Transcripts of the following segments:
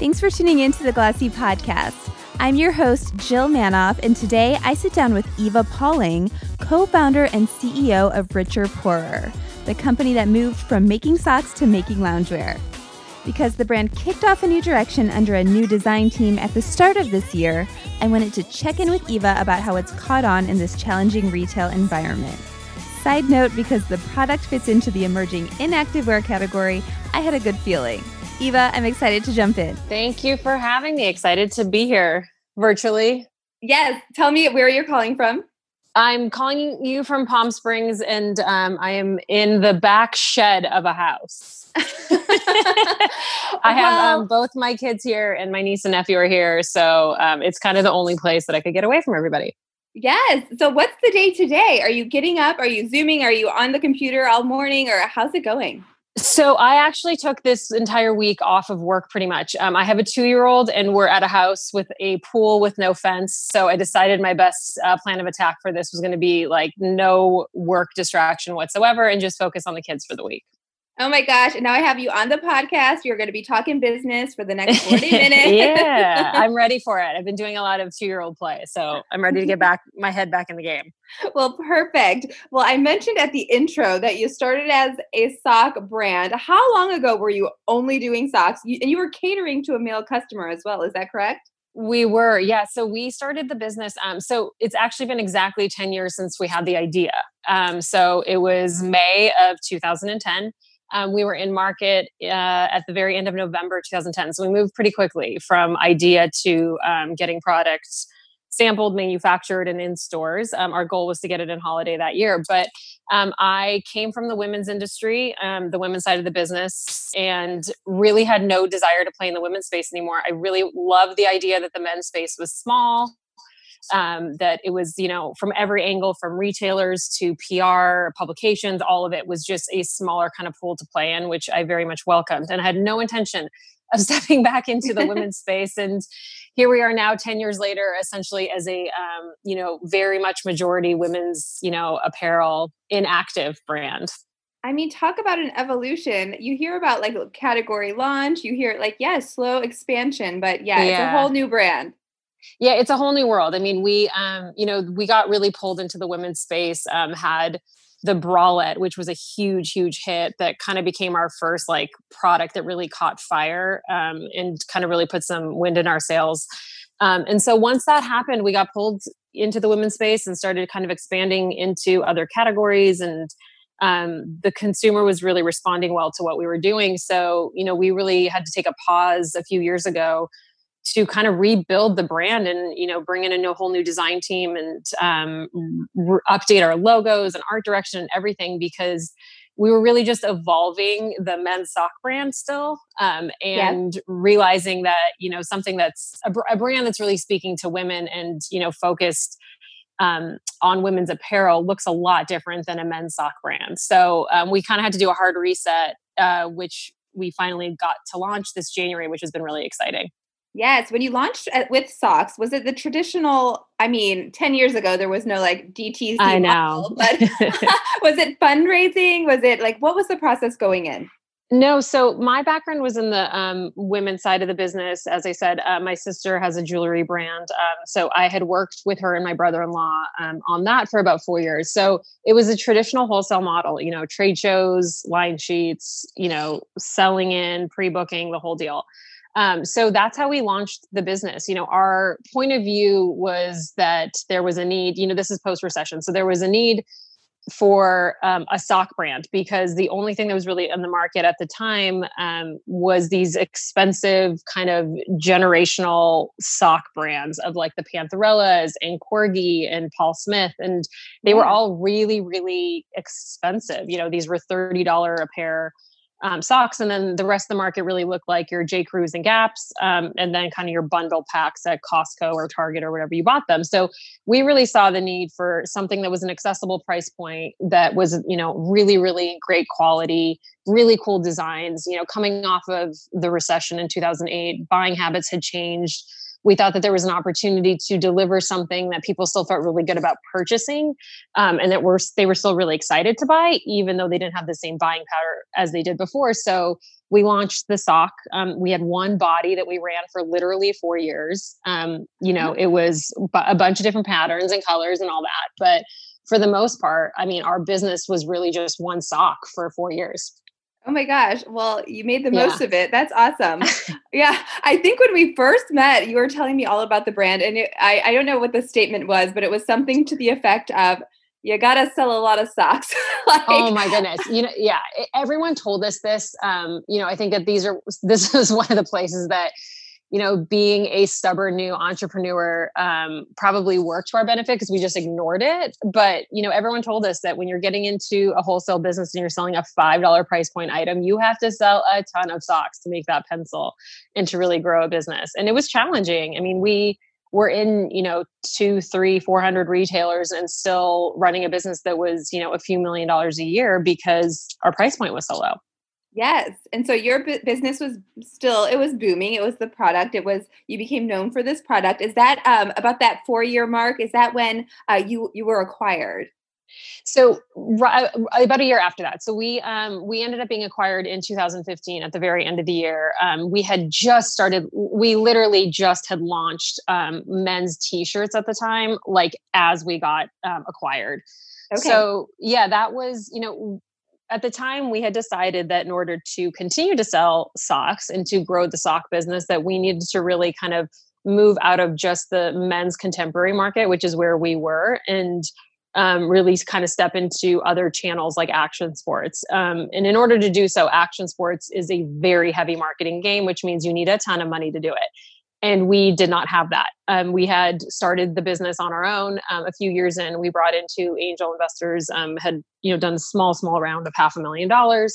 Thanks for tuning in to the Glossy Podcast. I'm your host, Jill Manoff, and today I sit down with Iva Pawling, co-founder and CEO of Richer Poorer, the company that moved from making socks to making loungewear. Because the brand kicked off a new direction under a new design team at the start of this year, I wanted to check in with Iva about how it's caught on in this challenging retail environment. Side note, because the product fits into the emerging inactivewear category, I had a good feeling. Iva, I'm excited to jump in. Thank you for having me. Excited to be here virtually. Yes. Tell me where you're calling from. I'm calling you from Palm Springs, and I am in the back shed of a house. I have both my kids here and my niece and nephew are here. So it's kind of the only place that I could get away from everybody. Yes. So what's the day today? Are you getting up? Are you Zooming? Are you on the computer all morning, or how's it going? So I actually took this entire week off of work pretty much. I have a 2-year-old and we're at a house with a pool with no fence. So I decided my best plan of attack for this was going to be like no work distraction whatsoever and just focus on the kids for the week. Oh my gosh. And now I have you on the podcast. You're going to be talking business for the next 40 minutes. Yeah, I'm ready for it. I've been doing a lot of 2-year-old play, so I'm ready to get back my head back in the game. Well, perfect. Well, I mentioned at the intro that you started as a sock brand. How long ago were you only doing socks? And you were catering to a male customer as well. Is that correct? We were. Yeah. So we started the business. So it's actually been exactly 10 years since we had the idea. So it was May of 2010. We were in market at the very end of November 2010. So we moved pretty quickly from idea to getting products sampled, manufactured, and in stores. Our goal was to get it in holiday that year. But I came from the women's industry, the women's side of the business, and really had no desire to play in the women's space anymore. I really loved the idea that the men's space was small. That it was, you know, from every angle, from retailers to PR, publications, all of it was just a smaller kind of pool to play in, which I very much welcomed, and I had no intention of stepping back into the women's space. And here we are now, 10 years later, essentially as a, you know, very much majority women's, you know, apparel inactive brand. I mean, talk about an evolution. You hear about like category launch, you hear like, yeah, slow expansion, but yeah, it's a whole new brand. Yeah, it's a whole new world. I mean, we, you know, we got really pulled into the women's space, had the bralette, which was a huge, huge hit that kind of became our first like product that really caught fire, and kind of really put some wind in our sails. And so once that happened, we got pulled into the women's space and started kind of expanding into other categories, and the consumer was really responding well to what we were doing. So, you know, we really had to take a pause a few years ago to kind of rebuild the brand and, you know, bring in a whole new design team and update our logos and art direction and everything, because we were really just evolving the men's sock brand still, and realizing that, you know, something that's a brand that's really speaking to women and, you know, focused on women's apparel looks a lot different than a men's sock brand. So we kind of had to do a hard reset, which we finally got to launch this January, which has been really exciting. Yes. When you launched with socks, was it the traditional, I mean, 10 years ago, there was no like DTC model, but was it fundraising? Was it like, what was the process going in? No. So my background was in the women's side of the business. As I said, my sister has a jewelry brand. So I had worked with her and my brother-in-law on that for about 4 years. So it was a traditional wholesale model, you know, trade shows, line sheets, you know, selling in, pre-booking, the whole deal. So that's how we launched the business. You know, our point of view was that there was a need, you know, this is post-recession. So there was a need for a sock brand, because the only thing that was really on the market at the time was these expensive kind of generational sock brands of like the Pantherellas and Corgi and Paul Smith. And they were all really, really expensive. You know, these were $30 a pair socks. And then the rest of the market really looked like your J. Crews and Gaps, and then kind of your bundle packs at Costco or Target or wherever you bought them. So we really saw the need for something that was an accessible price point that was, you know, really, really great quality, really cool designs. You know, coming off of the recession in 2008, buying habits had changed. we thought that there was an opportunity to deliver something that people still felt really good about purchasing, and that they were still really excited to buy, even though they didn't have the same buying power as they did before. So we launched the sock. We had one body that we ran for literally 4 years. It was a bunch of different patterns and colors and all that. But for the most part, I mean, our business was really just one sock for 4 years. Oh my gosh. Well, you made the most of it. That's awesome. Yeah. I think when we first met, you were telling me all about the brand, and I don't know what the statement was, but it was something to the effect of, you got to sell a lot of socks. Oh my goodness. Everyone told us this. I think that this is one of the places that, being a stubborn new entrepreneur probably worked to our benefit because we just ignored it. But, everyone told us that when you're getting into a wholesale business and you're selling a $5 price point item, you have to sell a ton of socks to make that pencil and to really grow a business. And it was challenging. I mean, we were in, 200, 300, 400 retailers and still running a business that was, a few million dollars a year because our price point was so low. Yes. And so your business was still, it was booming. It was the product. You became known for this product. Is that about that 4 year mark? Is that when you were acquired? So about a year after that. So we ended up being acquired in 2015 at the very end of the year. We literally just had launched men's t-shirts at the time, like as we got acquired. Okay. So yeah, that was, at the time, we had decided that in order to continue to sell socks and to grow the sock business, that we needed to really kind of move out of just the men's contemporary market, which is where we were, and really kind of step into other channels like action sports. And in order to do so, action sports is a very heavy marketing game, which means you need a ton of money to do it. And we did not have that. We had started the business on our own. A few years in, we brought in two angel investors, had done a small round of $500,000.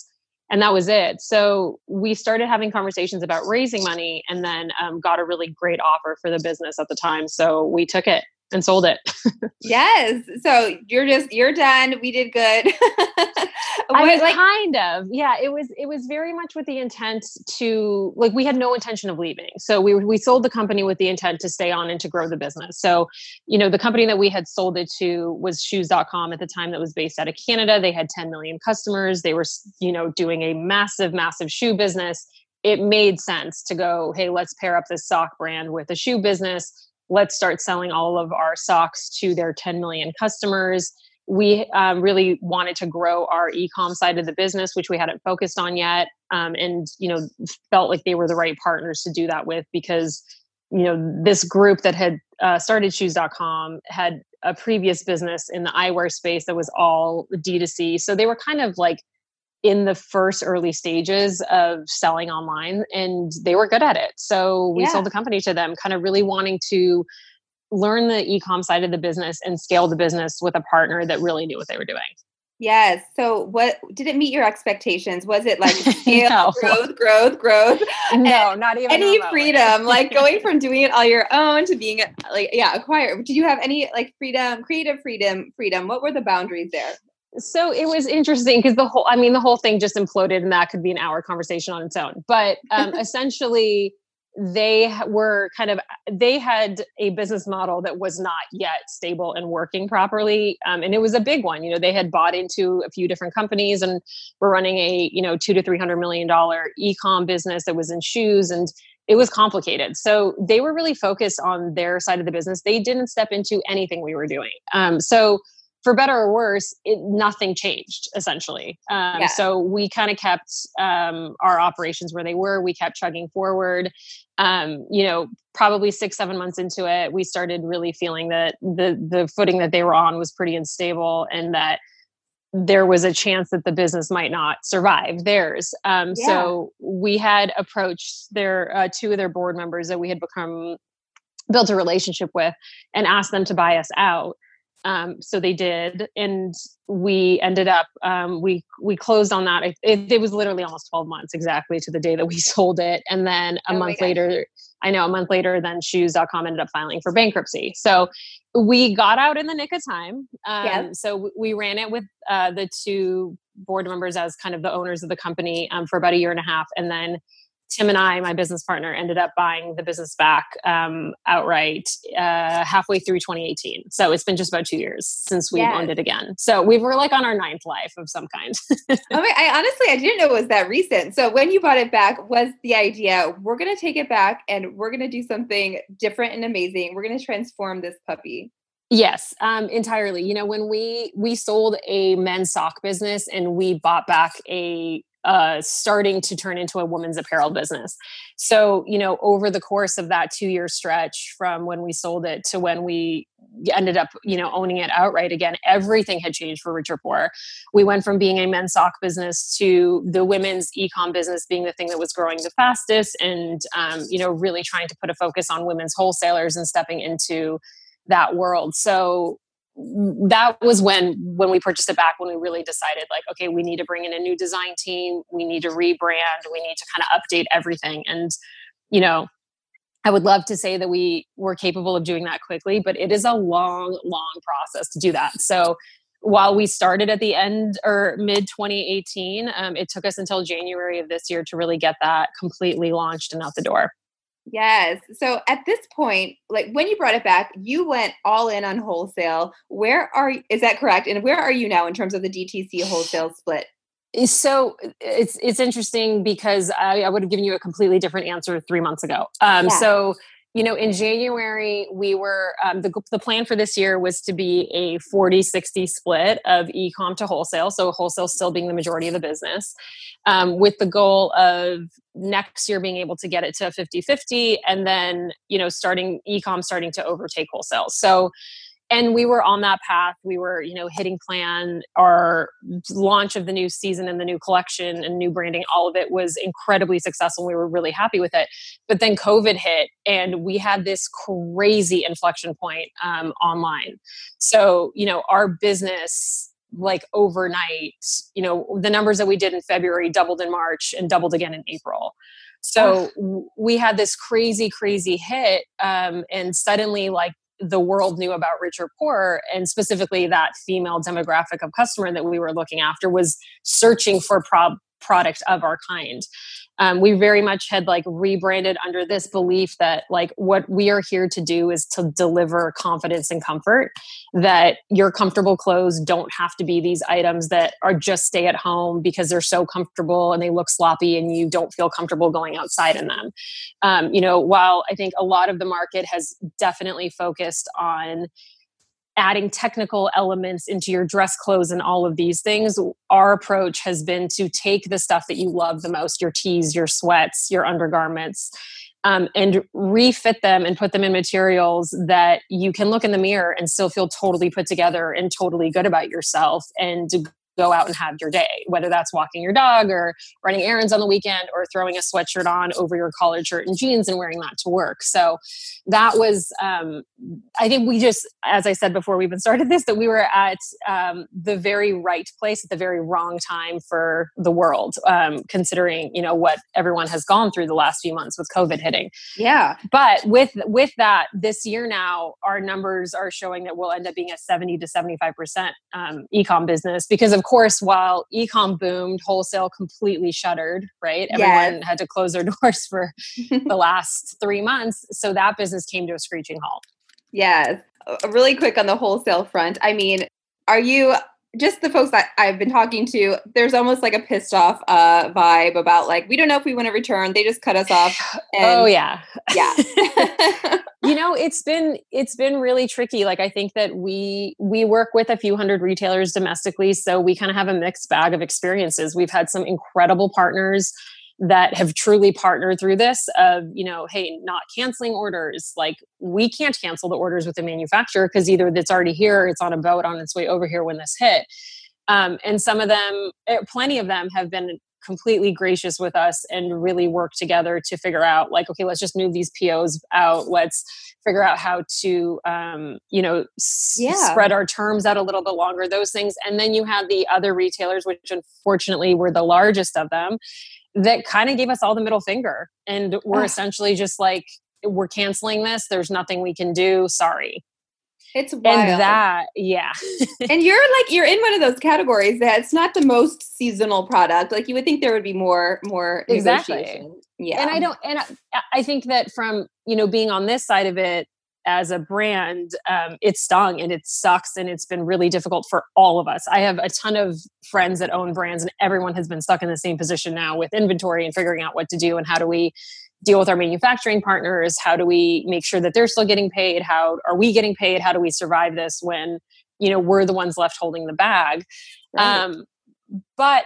And that was it. So we started having conversations about raising money, and then got a really great offer for the business at the time. So we took it and sold it. Yes. So you're done. We did good. It was very much with the intent to, like, we had no intention of leaving. So we sold the company with the intent to stay on and to grow the business. So, the company that we had sold it to was shoes.com at the time, that was based out of Canada. They had 10 million customers. They were, doing a massive, massive shoe business. It made sense to go, hey, let's pair up this sock brand with a shoe business. Let's start selling all of our socks to their 10 million customers. We really wanted to grow our e-com side of the business, which we hadn't focused on yet. And felt like they were the right partners to do that with, because, this group that had started shoes.com had a previous business in the eyewear space that was all DTC. So they were kind of like in the first early stages of selling online, and they were good at it. So we sold the company to them, kind of really wanting to learn the e-com side of the business and scale the business with a partner that really knew what they were doing. Yes. So what, did it meet your expectations? Was it like scale, no. growth? No, not even any freedom, like going from doing it all your own to being acquired. Did you have any freedom, creative freedom? What were the boundaries there? So it was interesting because the whole thing just imploded, and that could be an hour conversation on its own. But essentially, they had a business model that was not yet stable and working properly. And it was a big one. They had bought into a few different companies and were running a, $200 to $300 million e-com business that was in shoes, and it was complicated. So they were really focused on their side of the business. They didn't step into anything we were doing. So for better or worse, nothing changed, essentially. So we kind of kept our operations where they were. We kept chugging forward. Probably 6-7 months into it, we started really feeling that the footing that they were on was pretty unstable, and that there was a chance that the business might not survive theirs. So we had approached their two of their board members that we had built a relationship with, and asked them to buy us out. So they did, and we ended up, we closed on that. It was literally almost 12 months exactly to the day that we sold it. And then a month later, then shoes.com ended up filing for bankruptcy. So we got out in the nick of time. So we ran it with, the two board members as kind of the owners of the company, for about a year and a half. And then Tim and I, my business partner, ended up buying the business back outright halfway through 2018. So it's been just about 2 years since we've owned it again. So we were like on our ninth life of some kind. I didn't know it was that recent. So when you bought it back, was the idea, we're going to take it back and we're going to do something different and amazing. We're going to transform this puppy. Yes, entirely. You know, when we sold a men's sock business and we bought back a starting to turn into a women's apparel business. So, you know, over the course of that 2 year stretch from when we sold it to when we ended up, you know, owning it outright again, everything had changed for Richer Poorer. We went from being a men's sock business to the women's e-com business being the thing that was growing the fastest and, you know, really trying to put a focus on women's wholesalers and stepping into that world. So that was when we purchased it back, when we really decided like, okay, we need to bring in a new design team. We need to rebrand. We need to kind of update everything. And, you know, I would love to say that we were capable of doing that quickly, but it is a long, long process to do that. So while we started at the end or mid 2018, it took us until January of this year to really get that completely launched and out the door. Yes. So at this point, like when you brought it back, you went all in on wholesale. Is that correct? And where are you now in terms of the DTC wholesale split? So it's interesting because I would have given you a completely different answer 3 months ago. So, you know, in January, we were, the plan for this year was to be a 40-60 split of e-com to wholesale. So wholesale still being the majority of the business, with the goal of next year being able to get it to 50-50 and then, you know, e-com starting to overtake wholesale. So, and we were on that path. We were, you know, hitting plan. Our launch of the new season and the new collection and new branding, all of it was incredibly successful. We were really happy with it. But then COVID hit and we had this crazy inflection point online. So, you know, our business, like overnight, you know, the numbers that we did in February doubled in March and doubled again in April. So we had this crazy, crazy hit. And suddenly like, the world knew about Richer Poorer, and specifically that female demographic of customer that we were looking after was searching for product of our kind. We very much had like rebranded under this belief that like what we are here to do is to deliver confidence and comfort, that your comfortable clothes don't have to be these items that are just stay at home because they're so comfortable and they look sloppy and you don't feel comfortable going outside in them. You know, while I think a lot of the market has definitely focused on adding technical elements into your dress clothes and all of these things, our approach has been to take the stuff that you love the most, your tees, your sweats, your undergarments, and refit them and put them in materials that you can look in the mirror and still feel totally put together and totally good about yourself and to go out and have your day, whether that's walking your dog or running errands on the weekend or throwing a sweatshirt on over your collared shirt and jeans and wearing that to work. So that was, I think we just, as I said before we even started this, that we were at the very right place at the very wrong time for the world, considering, you know, what everyone has gone through the last few months with COVID hitting. Yeah. But with that, this year now, our numbers are showing that we'll end up being a 70-75% e-com business because of course, while e-com boomed, wholesale completely shuttered, right? Everyone had to close their doors for the last 3 months. So that business came to a screeching halt. Yes. Really quick on the wholesale front. I mean, are you just the folks that I've been talking to, there's almost like a pissed off vibe about like, we don't know if we want to return. They just cut us off. And Yeah. You know, it's been really tricky. Like, I think that we work with a few hundred retailers domestically. So we kind of have a mixed bag of experiences. We've had some incredible partners that have truly partnered through this of, you know, hey, not canceling orders. Like we can't cancel the orders with the manufacturer because either it's already here or it's on a boat on its way over here when this hit. And some of them, plenty of them have been completely gracious with us and really work together to figure out like, okay, let's just move these POs out. Let's figure out how to, you know, spread our terms out a little bit longer, those things. And then you had the other retailers, which unfortunately were the largest of them, that kind of gave us all the middle finger. And we're essentially just like, we're canceling this. There's nothing we can do. Sorry. It's wild. And that, yeah. And you're in one of those categories that's not the most seasonal product. Like you would think there would be more exactly. negotiation. Yeah. And I think that from, being on this side of it as a brand, it stung and it sucks. And it's been really difficult for all of us. I have a ton of friends that own brands and everyone has been stuck in the same position now with inventory and figuring out what to do and how do we deal with our manufacturing partners? How do we make sure that they're still getting paid? How are we getting paid? How do we survive this when, we're the ones left holding the bag? Right. But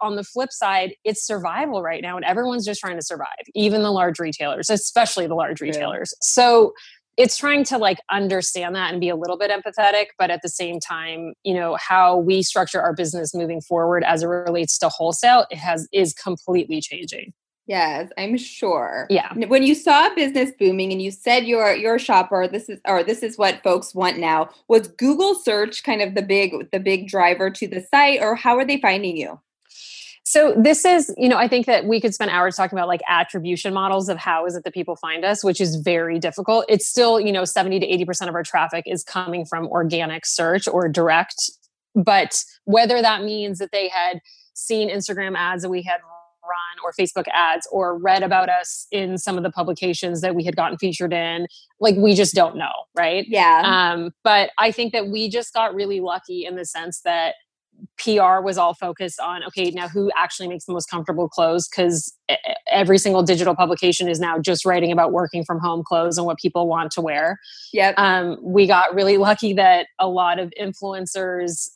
on the flip side, it's survival right now. And everyone's just trying to survive, even the large retailers, especially the large retailers. Yeah. So it's trying to understand that and be a little bit empathetic, but at the same time, how we structure our business moving forward as it relates to wholesale, is completely changing. Yes, I'm sure. Yeah. When you saw business booming and you said your shopper, this is what folks want now, was Google search kind of the big driver to the site, or how are they finding you? So this is, I think that we could spend hours talking about attribution models of how is it that people find us, which is very difficult. It's still, 70 to 80% of our traffic is coming from organic search or direct, but whether that means that they had seen Instagram ads that we had run or Facebook ads or read about us in some of the publications that we had gotten featured in. We just don't know. Right. Yeah. But I think that we just got really lucky in the sense that PR was all focused on, okay, now who actually makes the most comfortable clothes? Cause every single digital publication is now just writing about working from home clothes and what people want to wear. Yep. We got really lucky that a lot of influencers,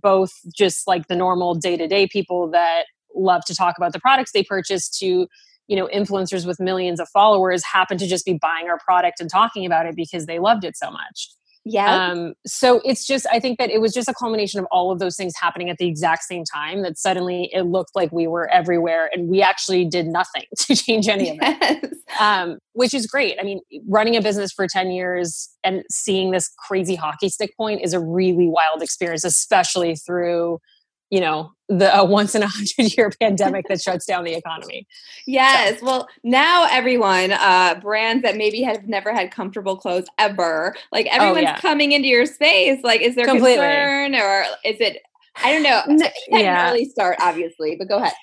both just the normal day-to-day people that love to talk about the products they purchase to, influencers with millions of followers happen to just be buying our product and talking about it because they loved it so much. Yeah. So it's just, I think that it was just a culmination of all of those things happening at the exact same time that suddenly it looked like we were everywhere and we actually did nothing to change any of it. Which is great. I mean, running a business for 10 years and seeing this crazy hockey stick point is a really wild experience, especially through the once in 100-year pandemic that shuts down the economy. Yes. So. Well, now everyone, brands that maybe have never had comfortable clothes ever, everyone's coming into your space. Is there concern or is it, I don't know. No, yeah. Early start, obviously, but go ahead.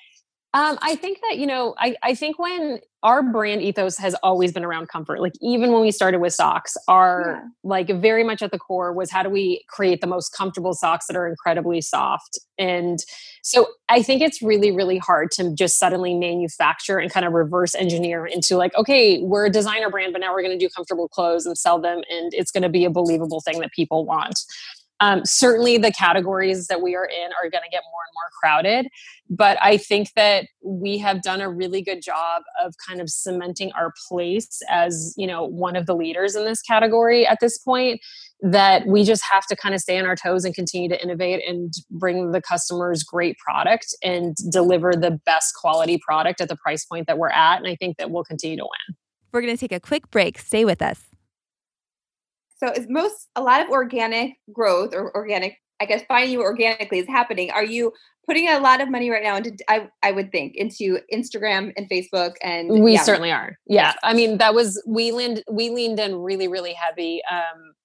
I think that, I think when our brand ethos has always been around comfort, even when we started with socks, our very much at the core was how do we create the most comfortable socks that are incredibly soft. And so I think it's really, really hard to just suddenly manufacture and kind of reverse engineer into okay, we're a designer brand, but now we're going to do comfortable clothes and sell them. And it's going to be a believable thing that people want. Certainly the categories that we are in are going to get more and more crowded, but I think that we have done a really good job of kind of cementing our place as, one of the leaders in this category at this point, that we just have to kind of stay on our toes and continue to innovate and bring the customers great product and deliver the best quality product at the price point that we're at. And I think that we'll continue to win. We're going to take a quick break. Stay with us. So is a lot of organic growth or organic, I guess, finding you organically is happening. Are you putting a lot of money right now into, I would think, into Instagram and Facebook? And we certainly are. Yeah. I mean, that was, we leaned in really, really heavy.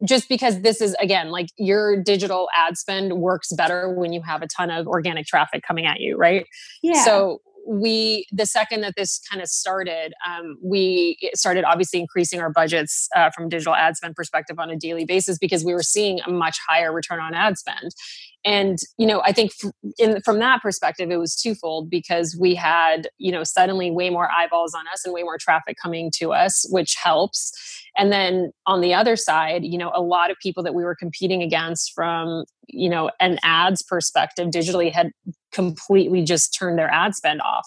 Just because this is, again, your digital ad spend works better when you have a ton of organic traffic coming at you. Right. Yeah. So the second that this kind of started, we started obviously increasing our budgets from digital ad spend perspective on a daily basis because we were seeing a much higher return on ad spend. And, I think from that perspective, it was twofold because we had, suddenly way more eyeballs on us and way more traffic coming to us, which helps. And then on the other side, a lot of people that we were competing against from, an ads perspective digitally had completely just turned their ad spend off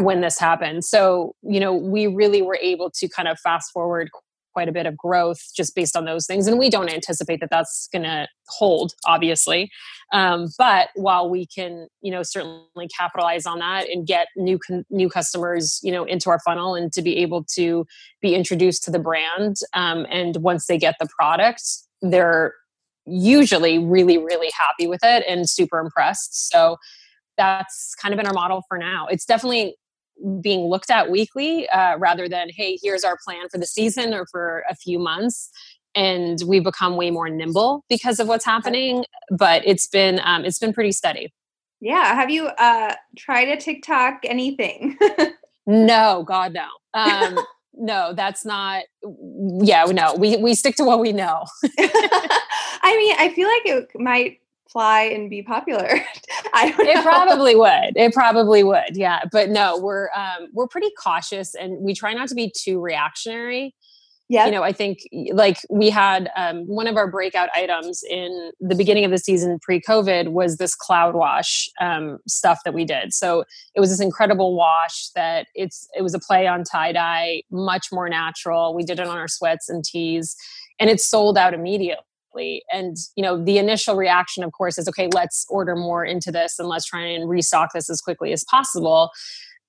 when this happened. So, we really were able to kind of fast forward quite a bit of growth just based on those things. And we don't anticipate that that's going to hold, obviously. But while we can, certainly capitalize on that and get new customers, into our funnel and to be able to be introduced to the brand. And once they get the product, they're usually really, really happy with it and super impressed. So that's kind of been our model for now. It's definitely being looked at weekly, rather than, hey, here's our plan for the season or for a few months. and we become way more nimble because of what's happening. But it's been pretty steady. Yeah. Have you tried a TikTok anything? No, God, no. No, that's not. Yeah, no, we stick to what we know. I mean, I feel like it might fly and be popular. I don't know. It probably would. It probably would. Yeah. But no, we're pretty cautious and we try not to be too reactionary. Yeah. You know, I think like we had one of our breakout items in the beginning of the season pre-COVID was this cloud wash stuff that we did. So it was this incredible wash that it was a play on tie-dye, much more natural. We did it on our sweats and tees and it sold out immediately. And, you know, the initial reaction, of course, is, okay, let's order more into this and let's try and restock this as quickly as possible.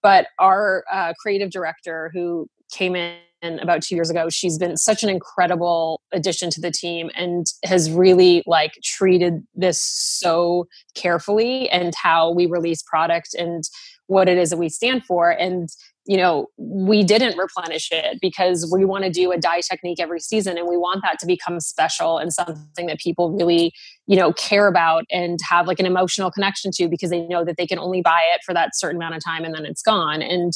But our creative director who came in about 2 years ago, she's been such an incredible addition to the team and has really like treated this so carefully and how we release product and what it is that we stand for. And you know, we didn't replenish it because we want to do a dye technique every season and we want that to become special and something that people really, you know, care about and have like an emotional connection to because they know that they can only buy it for that certain amount of time and then it's gone. And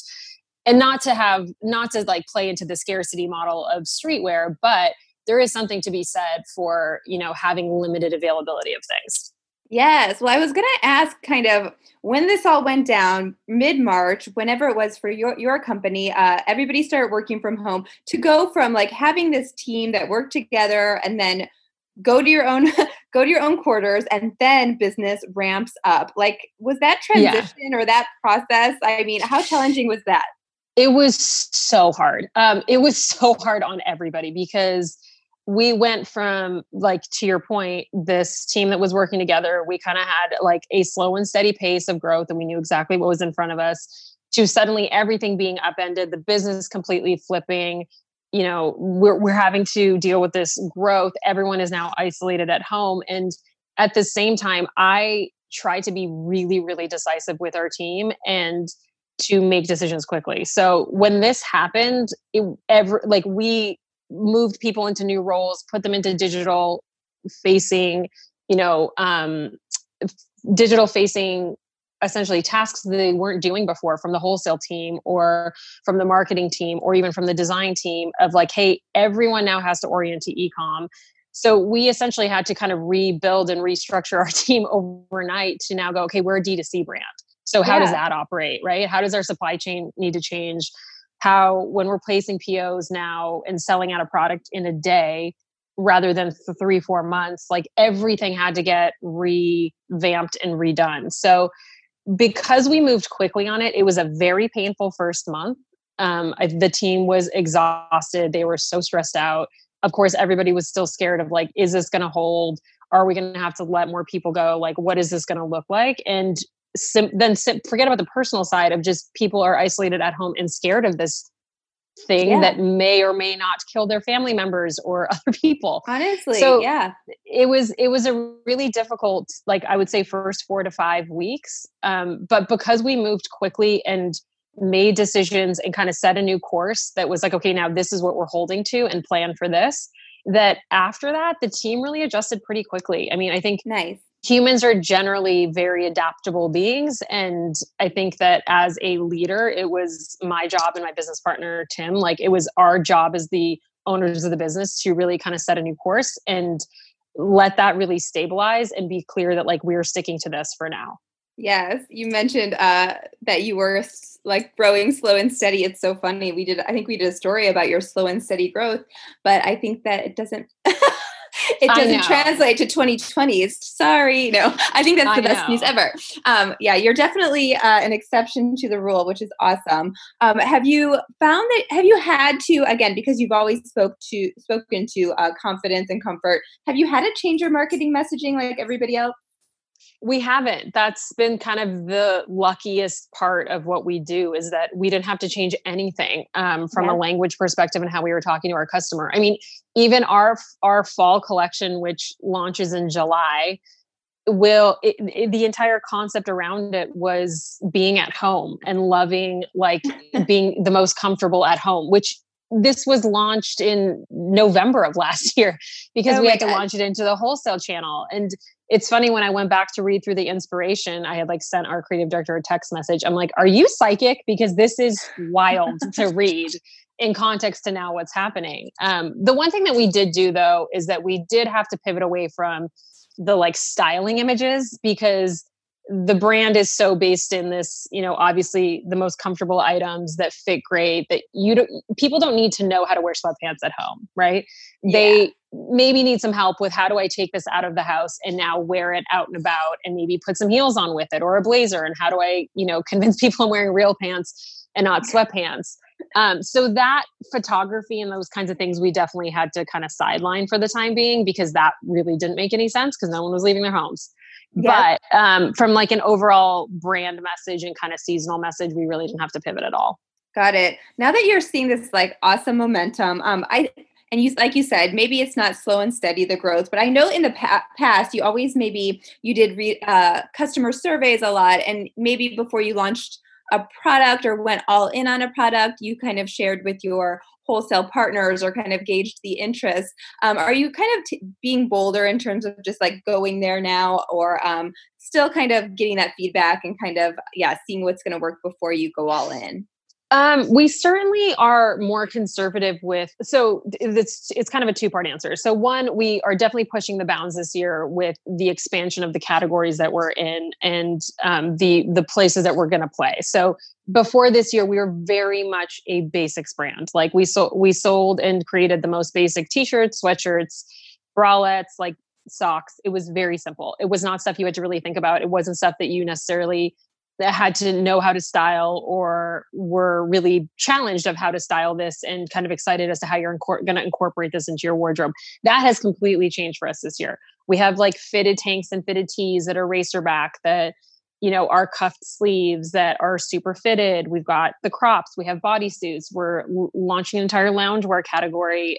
not to like play into the scarcity model of streetwear, but there is something to be said for, you know, having limited availability of things. Yes. Well, I was going to ask kind of when this all went down mid-March, whenever it was for your company, everybody started working from home to go from like having this team that worked together and then go to your own quarters and then business ramps up. Like, was that transition or that process? I mean, how challenging was that? It was so hard. It was so hard on everybody because we went from, like, to your point, this team that was working together, we kind of had like a slow and steady pace of growth and we knew exactly what was in front of us to suddenly everything being upended, the business completely flipping. You know, we're having to deal with this growth. Everyone is now isolated at home. And at the same time, I try to be really, really decisive with our team and to make decisions quickly. So when this happened, we moved people into new roles, put them into digital facing, you know, digital facing essentially tasks that they weren't doing before from the wholesale team or from the marketing team, or even from the design team of like, hey, everyone now has to orient to e-com. So we essentially had to kind of rebuild and restructure our team overnight to now go, okay, we're a DTC brand. So how does that operate, right? How does our supply chain need to change? How, when we're placing POs now and selling out a product in a day rather than 3-4 months, like everything had to get revamped and redone. So because we moved quickly on it, it was a very painful first month. The team was exhausted. They were so stressed out. Of course, everybody was still scared of like, is this going to hold? Are we going to have to let more people go? Like, what is this going to look like? And then forget about the personal side of just people are isolated at home and scared of this thing that may or may not kill their family members or other people. Honestly. So it was a really difficult, like I would say first 4 to 5 weeks. But because we moved quickly and made decisions and kind of set a new course that was like, okay, now this is what we're holding to and plan for this, that after that, the team really adjusted pretty quickly. I mean, I think humans are generally very adaptable beings. And I think that as a leader, it was my job and my business partner, Tim, like it was our job as the owners of the business to really kind of set a new course and let that really stabilize and be clear that like, we're sticking to this for now. Yes. You mentioned that you were like growing slow and steady. It's so funny. I think we did a story about your slow and steady growth, but I think that it doesn't It doesn't translate to 2020. Sorry. No, I think that's the best news ever. You're definitely an exception to the rule, which is awesome. Have you had to, again, because you've always spoken to confidence and comfort, have you had to change your marketing messaging like everybody else? We haven't. That's been kind of the luckiest part of what we do is that we didn't have to change anything from a language perspective and how we were talking to our customer. I mean, even our fall collection, which launches in July, the entire concept around it was being at home and loving, like being the most comfortable at home, which this was launched in November of last year because we had to launch it into the wholesale channel. And it's funny, when I went back to read through the inspiration, I had sent our creative director a text message. I'm like, are you psychic? Because this is wild to read in context to now what's happening. The one thing that we did do though, is that we did have to pivot away from the styling images, because the brand is so based in this, obviously the most comfortable items that fit great, that people don't need to know how to wear sweatpants at home, right? Yeah. They maybe need some help with, how do I take this out of the house and now wear it out and about, and maybe put some heels on with it, or a blazer, and how do I, convince people I'm wearing real pants and not sweatpants. So that photography and those kinds of things, we definitely had to kind of sideline for the time being, because that really didn't make any sense because no one was leaving their homes. Yep. But from an overall brand message and kind of seasonal message, we really didn't have to pivot at all. Got it. Now that you're seeing this awesome momentum, you said, maybe it's not slow and steady, the growth, but I know in the past you always you did read customer surveys a lot, and maybe before you launched a product or went all in on a product, you kind of shared with your wholesale partners or kind of gauged the interest. Are you kind of being bolder in terms of just going there now, or still kind of getting that feedback and kind of, seeing what's going to work before you go all in? We certainly are more conservative with, so it's kind of a two-part answer. So one, we are definitely pushing the bounds this year with the expansion of the categories that we're in and the places that we're going to play. So before this year, we were very much a basics brand. We sold and created the most basic t-shirts, sweatshirts, bralettes, socks. It was very simple. It was not stuff you had to really think about. It wasn't stuff that you necessarily that had to know how to style, or were really challenged of how to style this and kind of excited as to how you're going to incorporate this into your wardrobe. That has completely changed for us this year. We have fitted tanks and fitted tees that are racer back, that, are cuffed sleeves, that are super fitted. We've got the crops, we have bodysuits. We're launching an entire loungewear category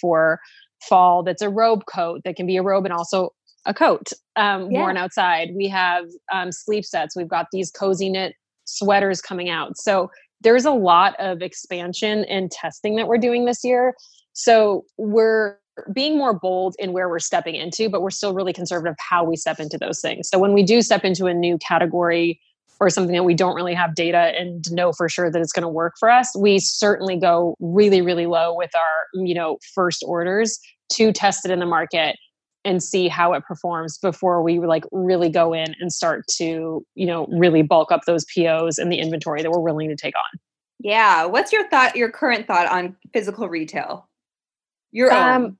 for fall. That's a robe coat that can be a robe and also a coat worn outside. We have sleep sets. We've got these cozy knit sweaters coming out. So there's a lot of expansion and testing that we're doing this year. So we're being more bold in where we're stepping into, but we're still really conservative how we step into those things. So when we do step into a new category or something that we don't really have data and know for sure that it's going to work for us, we certainly go really, really low with our, first orders to test it in the market and see how it performs before we really go in and start to, really bulk up those POs and the inventory that we're willing to take on. Yeah. What's your current thought on physical retail? Your own.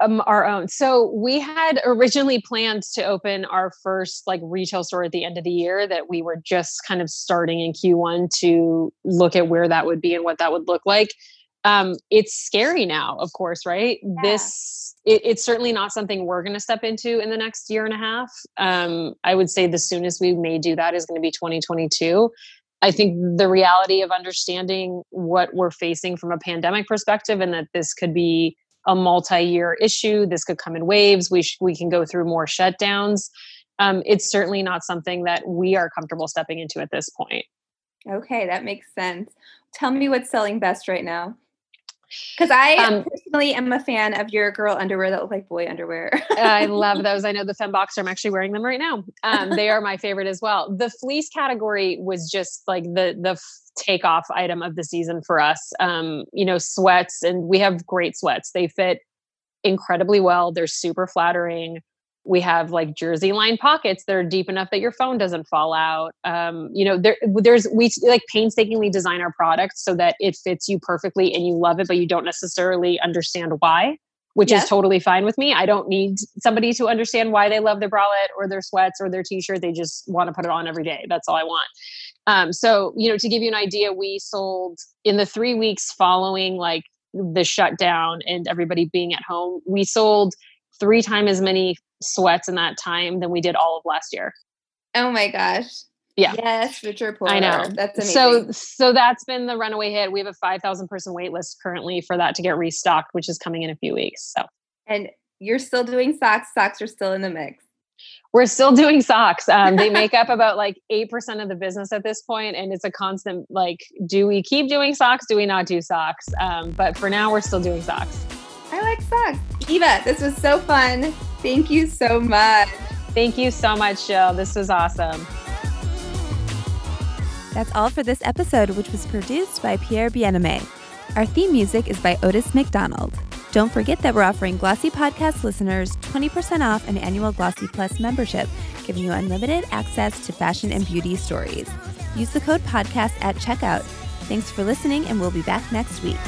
Our own. So we had originally planned to open our first retail store at the end of the year, that we were just kind of starting in Q1 to look at where that would be and what that would look like. It's scary now, of course, right? Yeah. It's certainly not something we're going to step into in the next year and a half. I would say the soonest we may do that is going to be 2022. I think the reality of understanding what we're facing from a pandemic perspective, and that this could be a multi-year issue, this could come in waves, we can go through more shutdowns. It's certainly not something that we are comfortable stepping into at this point. Okay, that makes sense. Tell me what's selling best right now. Because I personally am a fan of your girl underwear that look like boy underwear. I love those. I know the Femboxer. I'm actually wearing them right now. They are my favorite as well. The fleece category was just the takeoff item of the season for us. Sweats, and we have great sweats. They fit incredibly well. They're super flattering. We have jersey lined pockets that are deep enough that your phone doesn't fall out. We painstakingly design our product so that it fits you perfectly and you love it, but you don't necessarily understand why, which is totally fine with me. I don't need somebody to understand why they love their bralette or their sweats or their t-shirt. They just want to put it on every day. That's all I want. To give you an idea, we sold in the 3 weeks following the shutdown and everybody being at home, we sold 3 times as many sweats in that time than we did all of last year. Oh my gosh. Yeah. Yes, Richer Poorer. I know. That's amazing. So that's been the runaway hit. We have a 5,000 person wait list currently for that to get restocked, which is coming in a few weeks. So. And you're still doing socks. Socks are still in the mix. We're still doing socks. They make up about like 8% of the business at this point, and it's a constant, like, do we keep doing socks? Do we not do socks? But for now, we're still doing socks. I like socks. Iva, this was so fun. Thank you so much. Thank you so much, Jill. This was awesome. That's all for this episode, which was produced by Pierre Bien-Aimé. Our theme music is by Otis McDonald. Don't forget that we're offering Glossy Podcast listeners 20% off an annual Glossy Plus membership, giving you unlimited access to fashion and beauty stories. Use the code podcast at checkout. Thanks for listening, and we'll be back next week.